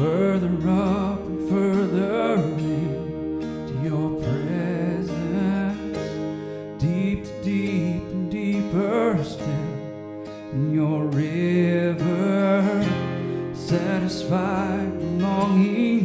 further up and further in to your presence, deep to deep and deeper still in your river, satisfied longing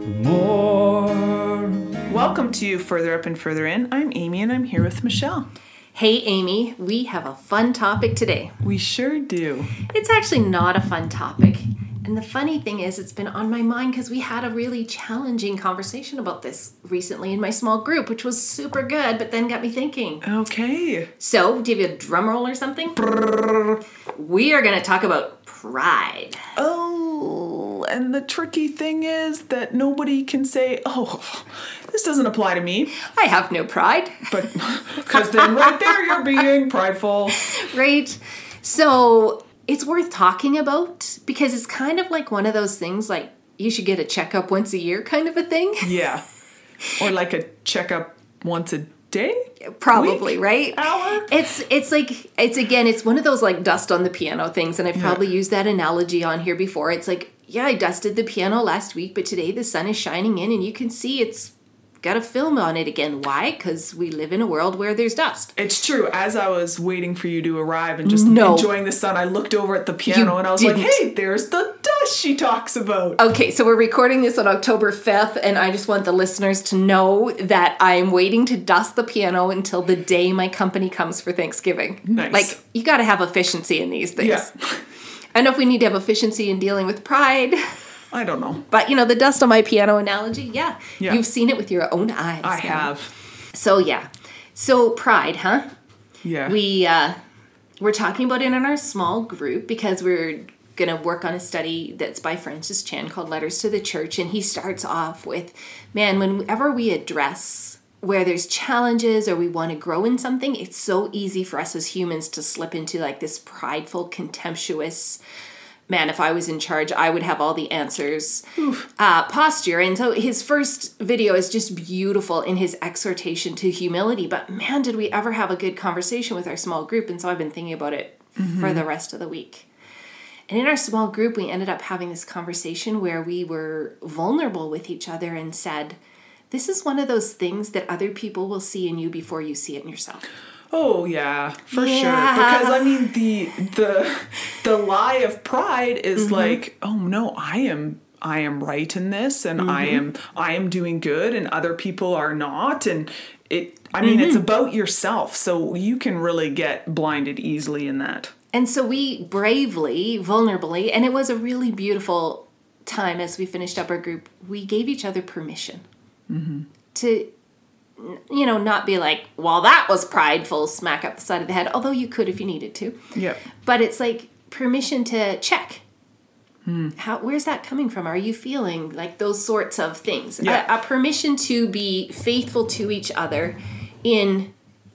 for more. Welcome to Further Up and Further In. I'm Amy and I'm here with Michelle. Hey, Amy, we have a fun topic today. We sure do. It's actually not a fun topic. And the funny thing is, it's been on my mind because we had a really challenging conversation about this recently in my small group, which was super good, but then got me thinking. Okay. So, give you a drum roll or something? We are going to talk about pride. Oh, and the tricky thing is that nobody can say, oh, this doesn't apply to me. I have no pride. But because then right there you're being prideful. Right. So it's worth talking about because it's kind of like one of those things like you should get a checkup once a year kind of a thing. Yeah. Or like a checkup once a day? Probably, week, right? Hour? It's one of those like dust on the piano things, and I've probably used that analogy on here before. It's like, yeah, I dusted the piano last week, but today the sun is shining in and you can see it's got a film on it again. Why? Because we live in a world where there's dust. It's true. As I was waiting for you to arrive and just enjoying the sun, I looked over at the piano and I was like, hey, there's the dust she talks about. Okay, so we're recording this on October 5th, and I just want the listeners to know that I'm waiting to dust the piano until the day my company comes for Thanksgiving. Nice. Like, you got to have efficiency in these things. Yeah. I don't know if we need to have efficiency in dealing with pride. I don't know. But, you know, the dust on my piano analogy, yeah. You've seen it with your own eyes. I have. So, yeah. So, pride, huh? Yeah. We're talking about it in our small group because we're going to work on a study that's by Francis Chan called Letters to the Church. And he starts off with, man, whenever we address where there's challenges or we want to grow in something, it's so easy for us as humans to slip into like this prideful, contemptuous, man, if I was in charge, I would have all the answers posture. And so his first video is just beautiful in his exhortation to humility. But man, did we ever have a good conversation with our small group. And so I've been thinking about it for the rest of the week. And in our small group, we ended up having this conversation where we were vulnerable with each other and said, this is one of those things that other people will see in you before you see it in yourself. Oh, yeah, for sure. Because, I mean, the lie of pride is like, oh, no, I am right in this, and I am doing good, and other people are not. And it's about yourself. So you can really get blinded easily in that. And so we bravely, vulnerably, and it was a really beautiful time as we finished up our group, we gave each other permission to, you know, not be like, well, that was prideful, smack up the side of the head, although you could if you needed to. Yeah. But it's like permission to check. Where's that coming from? Are you feeling like those sorts of things? Yeah. A permission to be faithful to each other in,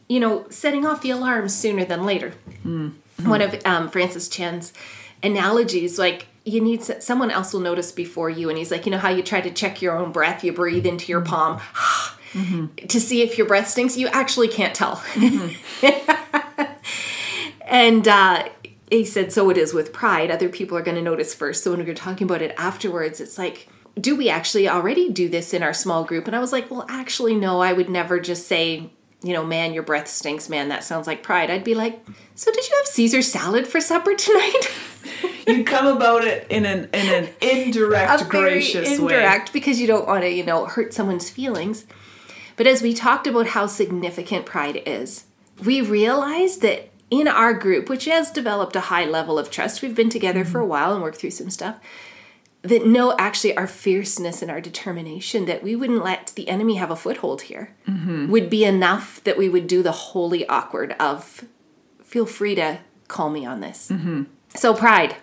you know, setting off the alarm sooner than later. One of Francis Chan's analogies, like, you need someone else will notice before you. And he's like, you know how you try to check your own breath, you breathe into your palm to see if your breath stinks, you actually can't tell. And he said, so it is with pride. Other people are going to notice first. So when we were talking about it afterwards, it's like, do we actually already do this in our small group? And I was like, well, actually, no, I would never just say, you know, man, your breath stinks, man, that sounds like pride. I'd be like, so did you have Caesar salad for supper tonight? You come about it in an indirect, gracious way. Indirect, because you don't want to, you know, hurt someone's feelings. But as we talked about how significant pride is, we realized that in our group, which has developed a high level of trust, we've been together for a while and worked through some stuff, that no, actually our fierceness and our determination that we wouldn't let the enemy have a foothold here would be enough that we would do the holy awkward of, feel free to call me on this. So pride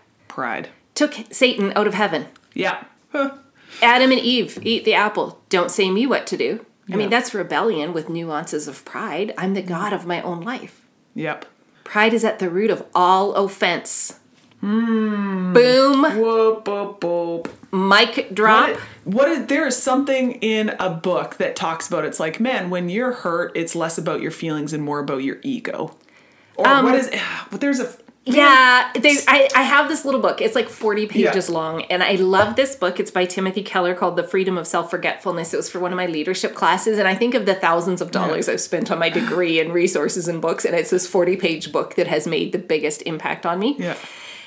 took Satan out of heaven. Yeah. Adam and Eve eat the apple. Don't say me what to do. I mean, that's rebellion with nuances of pride. I'm the God of my own life. Yep. Pride is at the root of all offense. Boom. Whoop, whoop, whoop. Mic drop. There is something in a book that talks about, it's like, man, when you're hurt, it's less about your feelings and more about your ego. Or what is, but there's a Yeah, I have this little book. It's like 40 pages long, and I love this book. It's by Timothy Keller called The Freedom of Self-Forgetfulness. It was for one of my leadership classes, and I think of the thousands of dollars I've spent on my degree and resources and books, and it's this 40-page book that has made the biggest impact on me. Yeah.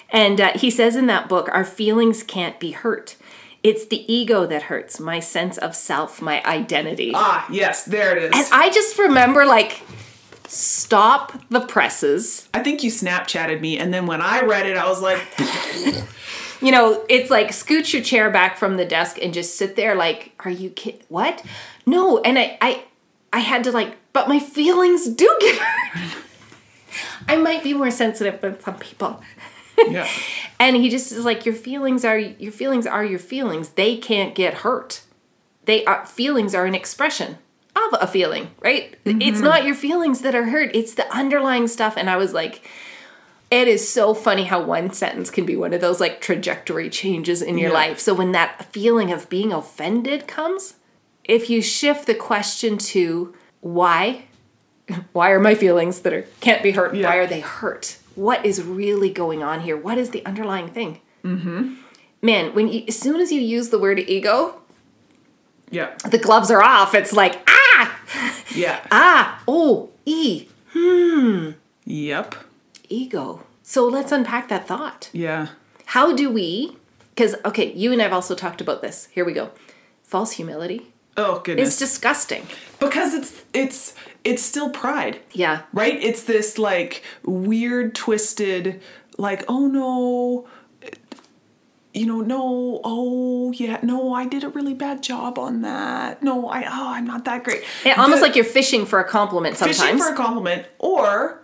And he says in that book, our feelings can't be hurt. It's the ego that hurts, my sense of self, my identity. Ah, yes, there it is. And I just remember, like... Stop the presses. I think you Snapchatted me, and then when I read it, I was like... You know, it's like, scoot your chair back from the desk and just sit there like, are you kidding? What? No, and I had to like, but my feelings do get hurt. I might be more sensitive than some people. Yeah. And he just is like, your feelings are your feelings. They can't get hurt. Feelings are an expression of a feeling, right? Mm-hmm. It's not your feelings that are hurt. It's the underlying stuff. And I was like, it is so funny how one sentence can be one of those like trajectory changes in your life. So when that feeling of being offended comes, if you shift the question to why are my feelings that can't be hurt? Yeah. Why are they hurt? What is really going on here? What is the underlying thing? Mm-hmm. Man, as soon as you use the word ego, the gloves are off. It's like, ego. So let's unpack that thought. Yeah. How do we, because, okay, you and I've also talked about this. Here we go. False humility. Oh, goodness. It's disgusting. Because it's still pride. Yeah. Right? It's this like weird, twisted, like, oh no, you know, no, oh, yeah, no, I did a really bad job on that. No, I'm not that great. It's almost like you're fishing for a compliment sometimes. Fishing for a compliment, or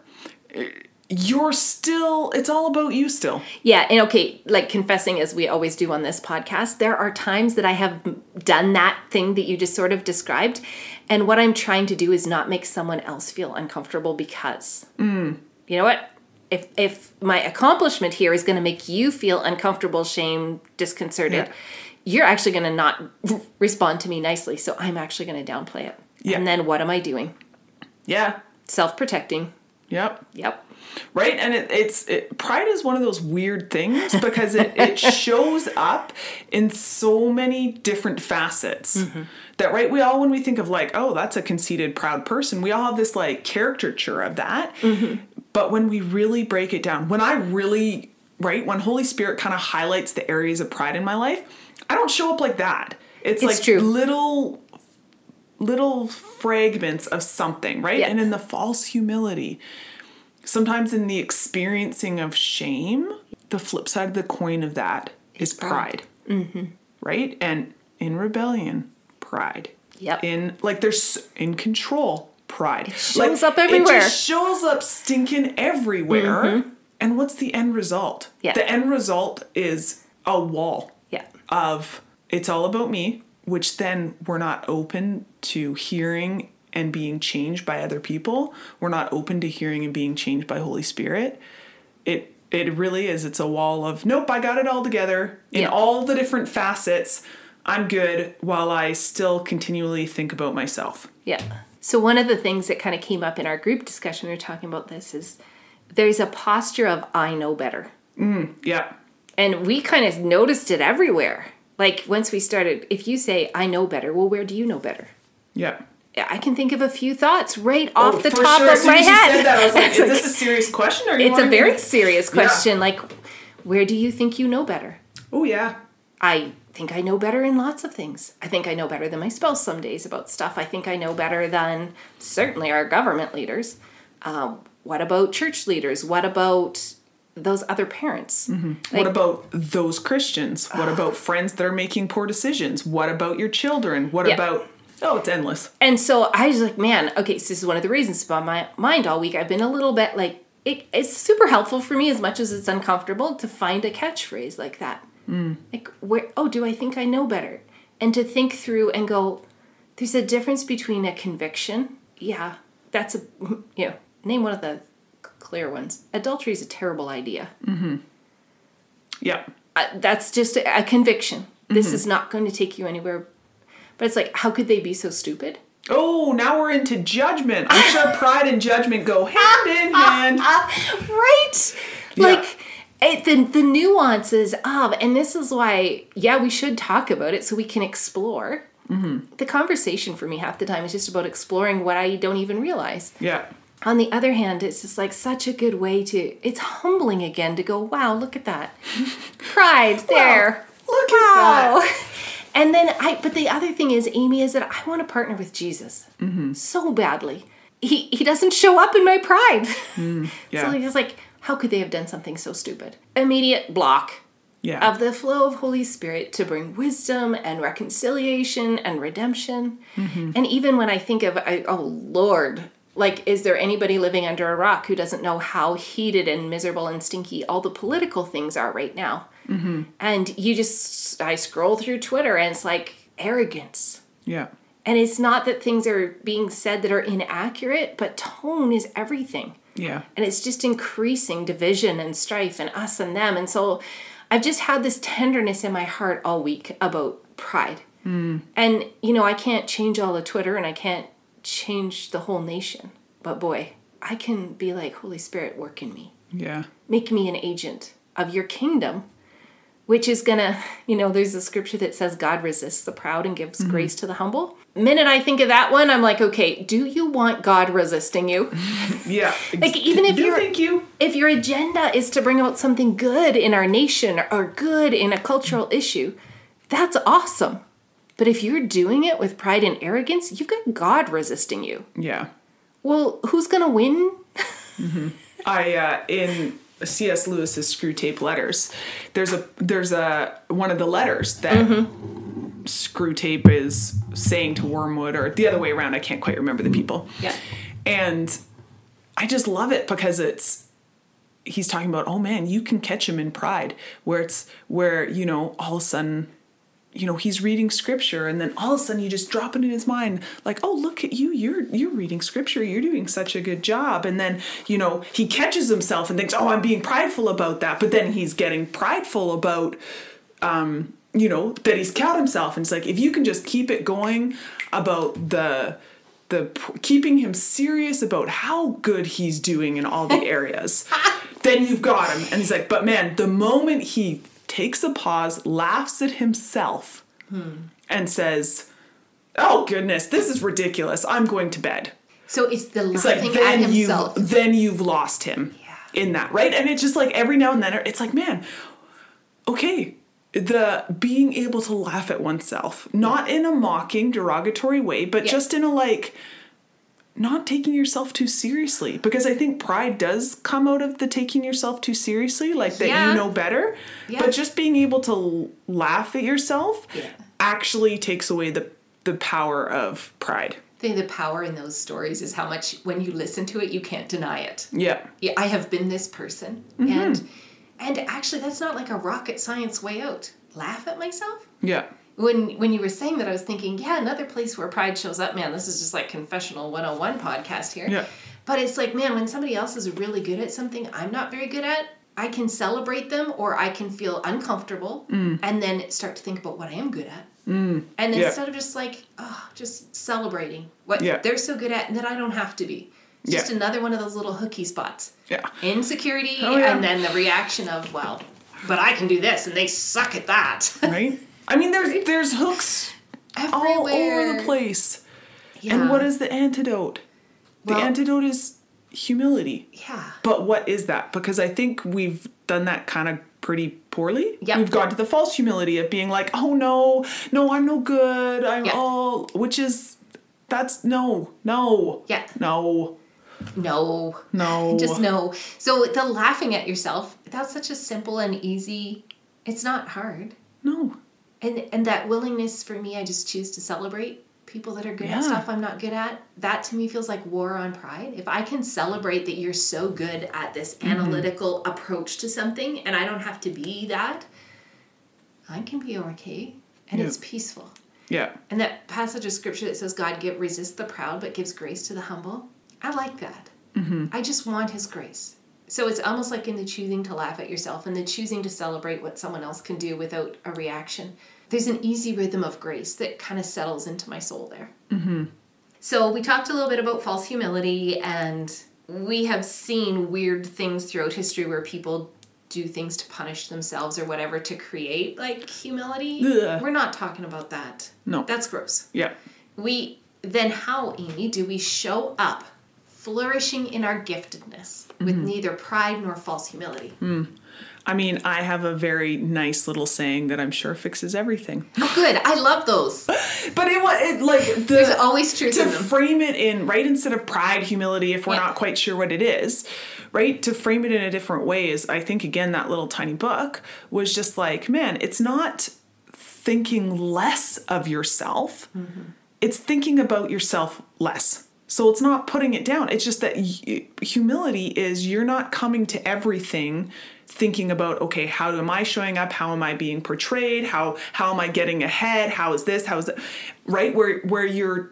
you're still, it's all about you still. Yeah, and okay, like confessing as we always do on this podcast, there are times that I have done that thing that you just sort of described, and what I'm trying to do is not make someone else feel uncomfortable because, you know what? If my accomplishment here is going to make you feel uncomfortable, shame, disconcerted, you're actually going to not respond to me nicely. So I'm actually going to downplay it. Yeah. And then what am I doing? Yeah. Self-protecting. Yep. Right? And it's pride is one of those weird things because it shows up in so many different facets. Mm-hmm. That, right, we all, when we think of like, oh, that's a conceited, proud person, we all have this like caricature of that. Mm-hmm. But when we really break it down, when Holy Spirit kind of highlights the areas of pride in my life, I don't show up like that. It's like true. Little fragments of something, right? Yeah. And in the false humility, sometimes in the experiencing of shame, the flip side of the coin of that is pride. Mm-hmm. Right? And in rebellion, pride. Yep. In control, pride. It shows up everywhere. It just shows up stinking everywhere. Mm-hmm. And what's the end result? Yeah. The end result is a wall of it's all about me, which then we're not open to hearing and being changed by other people. We're not open to hearing and being changed by Holy Spirit. It really is. It's a wall of, nope, I got it all together in all the different facets. I'm good, while I still continually think about myself. Yeah. So one of the things that kind of came up in our group discussion, we were talking about this, is there's a posture of I know better. Yeah. And we kind of noticed it everywhere. Like once we started, if you say I know better, well, where do you know better? Yeah. I can think of a few thoughts right off the top of my head. As soon as you said that, I was like, is this a serious question? It's a very serious question. Yeah. Like, where do you think you know better? Oh, yeah. I think I know better in lots of things. I think I know better than my spouse some days about stuff. I think I know better than certainly our government leaders. What about church leaders? What about those other parents? Mm-hmm. Like, what about those Christians? What about friends that are making poor decisions? What about your children? What about... Oh, it's endless. And so I was like, man, okay, so this is one of the reasons it's been on my mind all week. I've been a little bit like, it's super helpful for me as much as it's uncomfortable to find a catchphrase like that. Like, where? Oh, do I think I know better? And to think through and go, there's a difference between a conviction. Yeah, that's name one of the clear ones. Adultery is a terrible idea. Mm-hmm. Yeah. That's just a conviction. Mm-hmm. This is not going to take you anywhere. But it's like, how could they be so stupid? Oh, now we're into judgment. I'm sure pride and judgment go hand in hand. Right? Like, it, the nuances of, and this is why, we should talk about it so we can explore. Mm-hmm. The conversation for me half the time is just about exploring what I don't even realize. Yeah. On the other hand, it's just like such a good way to, it's humbling again to go, wow, look at that. Pride there. Well, look at that. And then but the other thing is, Amy, is that I want to partner with Jesus so badly. He doesn't show up in my pride. So he's like, how could they have done something so stupid? Immediate block of the flow of Holy Spirit to bring wisdom and reconciliation and redemption. Mm-hmm. And even when I think of, oh Lord, like, is there anybody living under a rock who doesn't know how heated and miserable and stinky all the political things are right now? Mm-hmm. And I scroll through Twitter and it's like arrogance. Yeah. And it's not that things are being said that are inaccurate, but tone is everything. Yeah. And it's just increasing division and strife and us and them. And so I've just had this tenderness in my heart all week about pride. Mm. And, I can't change all of Twitter and I can't change the whole nation. But boy, I can be like, Holy Spirit, work in me. Yeah. Make me an agent of your kingdom, which is going to, there's a scripture that says God resists the proud and gives grace to the humble. Minute I think of that one, I'm like, okay, do you want God resisting you? Yeah. Like, even if if your agenda is to bring out something good in our nation or good in a cultural issue, that's awesome. But if you're doing it with pride and arrogance, you've got God resisting you. Yeah. Well, who's going to win? Mm-hmm. In C.S. Lewis's Screwtape Letters, there's one of the letters that Screwtape is saying to Wormwood, or the other way around, I can't quite remember the people. Yeah. And I just love it because he's talking about, oh man, you can catch him in pride where all of a sudden, he's reading scripture and then all of a sudden you just drop it in his mind. Like, oh, look at you. You're reading scripture. You're doing such a good job. And then, he catches himself and thinks, oh, I'm being prideful about that. But then he's getting prideful about, that he's caught himself. And it's like, if you can just keep it going about the keeping him serious about how good he's doing in all the areas, then you've got him. And he's like, but man, the moment he takes a pause, laughs at himself, and says, oh, goodness, this is ridiculous. I'm going to bed. So it's the laughing at himself. Then you've lost him in that, right? And it's just like every now and then, it's like, man, okay, the being able to laugh at oneself, not in a mocking, derogatory way, but just in a not taking yourself too seriously. Because I think pride does come out of the taking yourself too seriously, like that you know better. Yeah. But just being able to laugh at yourself actually takes away the power of pride. I think the power in those stories is how much, when you listen to it, you can't deny it. Yeah. Yeah, I have been this person. Mm-hmm. And actually, that's not like a rocket science way out. Laugh at myself? Yeah. When you were saying that, I was thinking, another place where pride shows up, man, this is just like confessional 101 podcast here. Yeah. But it's like, man, when somebody else is really good at something I'm not very good at, I can celebrate them or I can feel uncomfortable and then start to think about what I am good at. Mm. And instead of just like, just celebrating what they're so good at and that I don't have to be. Just another one of those little hooky spots. Yeah. Insecurity and then the reaction of, well, but I can do this and they suck at that. Right? I mean, there's hooks everywhere, all over the place. Yeah. And what is the antidote? Well, the antidote is humility. Yeah. But what is that? Because I think we've done that kind of pretty poorly. Yep. We've gone to the false humility of being like, oh, no, I'm no good. I'm all, which is, that's no. Yeah. No. Just no. So the laughing at yourself, that's such a simple and easy, it's not hard. No. And that willingness for me, I just choose to celebrate people that are good at stuff I'm not good at. That to me feels like war on pride. If I can celebrate that you're so good at this analytical approach to something and I don't have to be that, I can be okay. And it's peaceful. Yeah. And that passage of scripture that says God resists the proud but gives grace to the humble, I like that. Mm-hmm. I just want his grace. So it's almost like in the choosing to laugh at yourself and the choosing to celebrate what someone else can do without a reaction. There's an easy rhythm of grace that kind of settles into my soul there. Mm-hmm. So we talked a little bit about false humility and we have seen weird things throughout history where people do things to punish themselves or whatever to create, like, humility. Ugh. We're not talking about that. No. That's gross. Yeah. Then how, Amy, do we show up flourishing in our giftedness with neither pride nor false humility? I mean, I have a very nice little saying that I'm sure fixes everything. Oh, good. I love those. But it like... There's always truth in them. To frame it in, right, instead of pride, humility, if we're not quite sure what it is, right, to frame it in a different way is, I think, again, that little tiny book was just like, man, it's not thinking less of yourself. Mm-hmm. It's thinking about yourself less. So it's not putting it down. It's just that humility is you're not coming to everything thinking about, okay, how am I showing up? How am I being portrayed? How am I getting ahead? How is this? How is that? Right? Where you're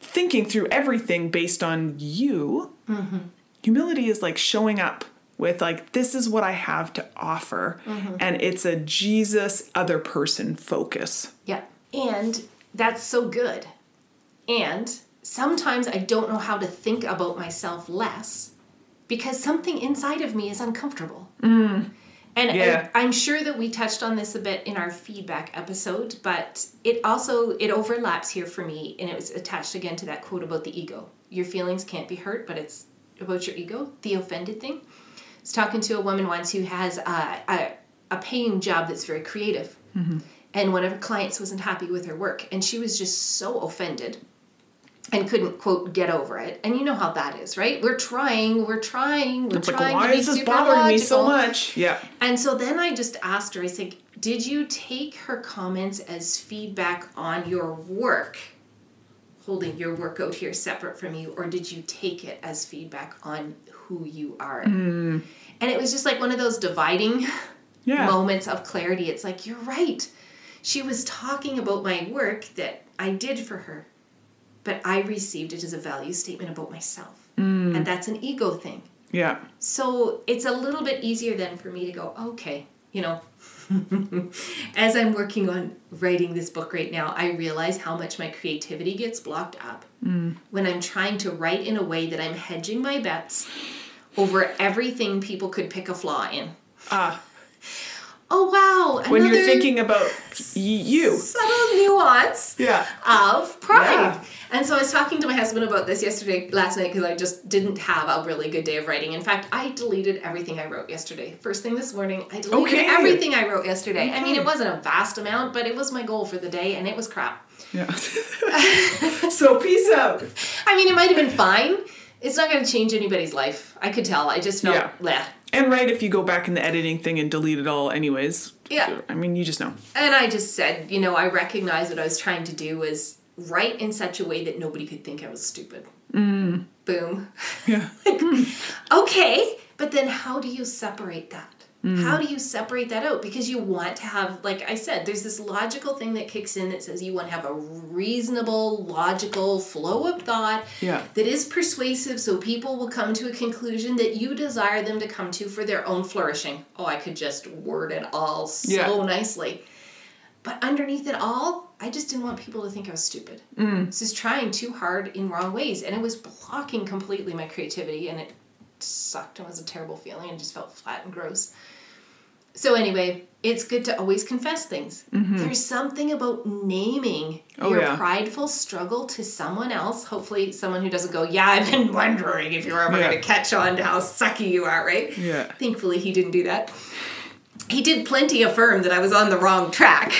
thinking through everything based on you. Mm-hmm. Humility is like showing up with like, this is what I have to offer. Mm-hmm. And it's a Jesus, other person focus. Yeah. And that's so good. And sometimes I don't know how to think about myself less because something inside of me is uncomfortable. And yeah. I'm sure that we touched on this a bit in our feedback episode, but it overlaps here for me, and it was attached again to that quote about the ego. Your feelings can't be hurt, but it's about your ego, the offended thing. I was talking to a woman once who has a paying job that's very creative, and one of her clients wasn't happy with her work, and she was just so offended and couldn't, quote, get over it. And you know how that is, right? We're trying. It's like, why is this bothering me so much? Yeah. And so then I just asked her, I said, did you take her comments as feedback on your work, holding your work out here separate from you, or did you take it as feedback on who you are? And it was just like one of those dividing moments of clarity. It's like, you're right. She was talking about my work that I did for her, but I received it as a value statement about myself. And that's an ego thing. Yeah. So it's a little bit easier then for me to go, okay, you know, as I'm working on writing this book right now, I realize how much my creativity gets blocked up when I'm trying to write in a way that I'm hedging my bets over everything people could pick a flaw in. Oh, wow. When you're thinking about you. Subtle nuance of pride. Yeah. And so I was talking to my husband about this last night, because I just didn't have a really good day of writing. In fact, I deleted everything I wrote yesterday. First thing this morning, I deleted everything I wrote yesterday. Okay. I mean, it wasn't a vast amount, but it was my goal for the day, and it was crap. Yeah. So peace out. I mean, it might have been fine. It's not going to change anybody's life. I could tell. I just felt, bleh. And right, if you go back in the editing thing and delete it all anyways. Yeah. I mean, you just know. And I just said, you know, I recognize what I was trying to do was write in such a way that nobody could think I was stupid. Boom. Yeah. Like, okay, but then how do you separate that? How do you separate that out? Because you want to have, like I said, there's this logical thing that kicks in that says you want to have a reasonable, logical flow of thought that is persuasive, so people will come to a conclusion that you desire them to come to for their own flourishing. Oh, I could just word it all so nicely. But underneath it all, I just didn't want people to think I was stupid. This is trying too hard in wrong ways, and it was blocking completely my creativity, and it sucked and was a terrible feeling and just felt flat and gross. So anyway, it's good to always confess things. There's something about naming your prideful struggle to someone else, hopefully someone who doesn't go, I've been wondering if you're ever going to catch on to how sucky you are, right? Yeah. Thankfully, he didn't do that. He did plenty affirm that I was on the wrong track,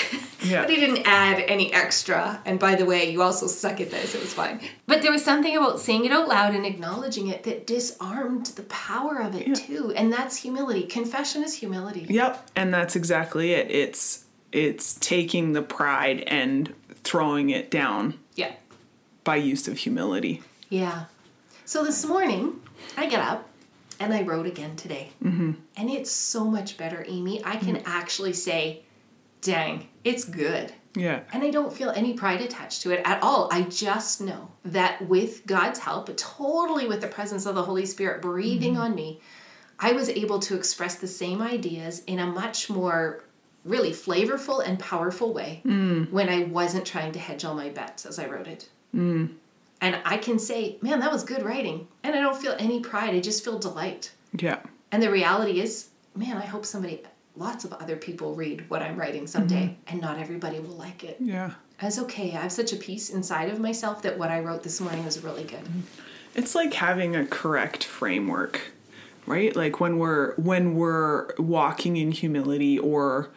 but he didn't add any extra. And by the way, you also suck at this. It was fine. But there was something about saying it out loud and acknowledging it that disarmed the power of it too. And that's humility. Confession is humility. Yep. And that's exactly it. It's taking the pride and throwing it down. Yeah. By use of humility. Yeah. So this morning I get up and I wrote again today. And it's so much better, Amy. I can actually say, dang, it's good. Yeah. And I don't feel any pride attached to it at all. I just know that with God's help, totally with the presence of the Holy Spirit breathing on me, I was able to express the same ideas in a much more really flavorful and powerful way when I wasn't trying to hedge all my bets as I wrote it. And I can say, man, that was good writing. And I don't feel any pride. I just feel delight. Yeah. And the reality is, man, I hope lots of other people read what I'm writing someday. Mm-hmm. And not everybody will like it. Yeah. That's okay. I have such a peace inside of myself that what I wrote this morning was really good. It's like having a correct framework, right? Like when we're walking in humility or,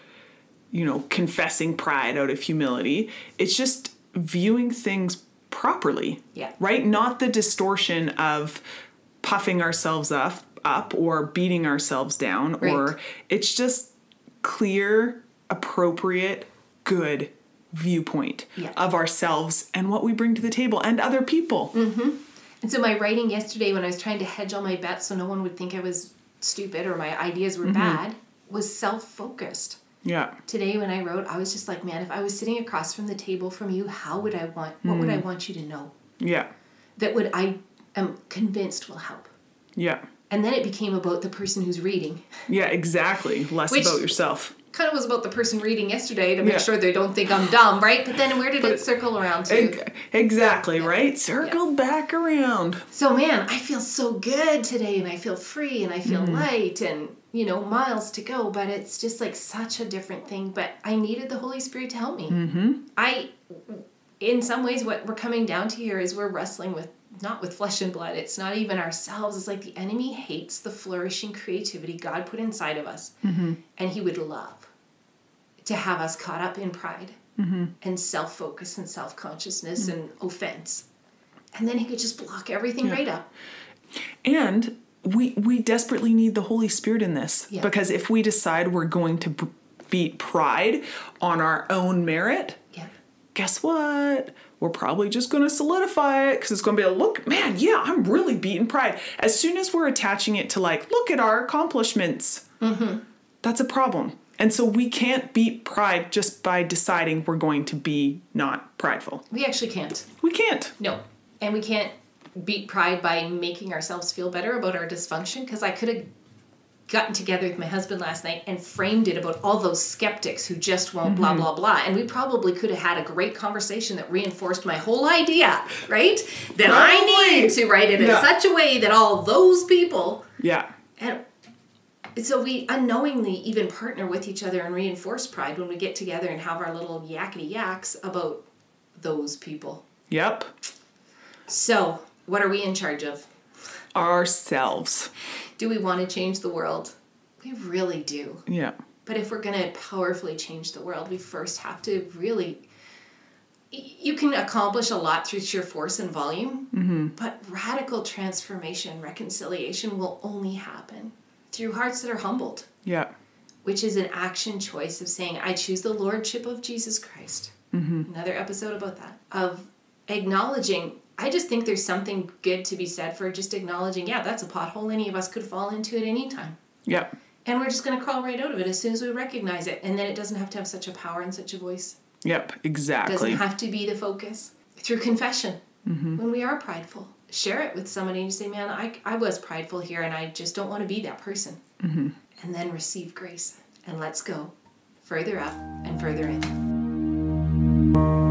you know, confessing pride out of humility, it's just viewing things properly, yeah, right? Not the distortion of puffing ourselves up or beating ourselves down, right. Or it's just clear, appropriate, good viewpoint, yeah, of ourselves and what we bring to the table and other people. Mm-hmm. And so my writing yesterday, when I was trying to hedge all my bets so no one would think I was stupid or my ideas were, mm-hmm, bad, was self-focused. Yeah. Today when I wrote, I was just like, man, if I was sitting across from the table from you, what would I want you to know? Yeah. I am convinced will help. Yeah. And then it became about the person who's reading. Yeah, exactly. Less about yourself. Kind of was about the person reading yesterday to make, yeah, sure they don't think I'm dumb, right? But then where did it circle around to? Exactly, yeah, right? Circled, yeah, back around. So, man, I feel so good today, and I feel free, and I feel light, and, you know, miles to go. But it's just like such a different thing. But I needed the Holy Spirit to help me. Mm-hmm. In some ways, what we're coming down to here is we're wrestling with, not with flesh and blood. It's not even ourselves. It's like the enemy hates the flourishing creativity God put inside of us. Mm-hmm. And he would love to have us caught up in pride, mm-hmm, and self-focus and self-consciousness, mm-hmm, and offense. And then he could just block everything, yeah, right up. And we desperately need the Holy Spirit in this. Yeah. Because if we decide we're going to beat pride on our own merit, yeah, guess what? We're probably just going to solidify it because it's going to be like, look, man, yeah, I'm really beating pride. As soon as we're attaching it to like, look at our accomplishments, mm-hmm, that's a problem. And so we can't beat pride just by deciding we're going to be not prideful. We actually can't. We can't. No. And we can't beat pride by making ourselves feel better about our dysfunction, because I could have gotten together with my husband last night and framed it about all those skeptics who just won't, mm-hmm, blah, blah, blah. And we probably could have had a great conversation that reinforced my whole idea, right? That probably. I need to write it, yeah, in such a way that all those people. Yeah. And so we unknowingly even partner with each other and reinforce pride when we get together and have our little yakety yaks about those people. Yep. So what are we in charge of? Ourselves. Do we want to change the world? We really do. Yeah. But if we're going to powerfully change the world, we first have to really... You can accomplish a lot through sheer force and volume, mm-hmm, but radical transformation, reconciliation will only happen through hearts that are humbled. Yeah. Which is an action choice of saying, I choose the lordship of Jesus Christ. Mm-hmm. Another episode about that. Of acknowledging... I just think there's something good to be said for just acknowledging, yeah, that's a pothole. Any of us could fall into at any time. Yep. And we're just going to crawl right out of it as soon as we recognize it. And then it doesn't have to have such a power and such a voice. Yep, exactly. It doesn't have to be the focus. Through confession, mm-hmm, when we are prideful, share it with somebody and say, man, I was prideful here and I just don't want to be that person. Mm-hmm. And then receive grace. And let's go further up and further in.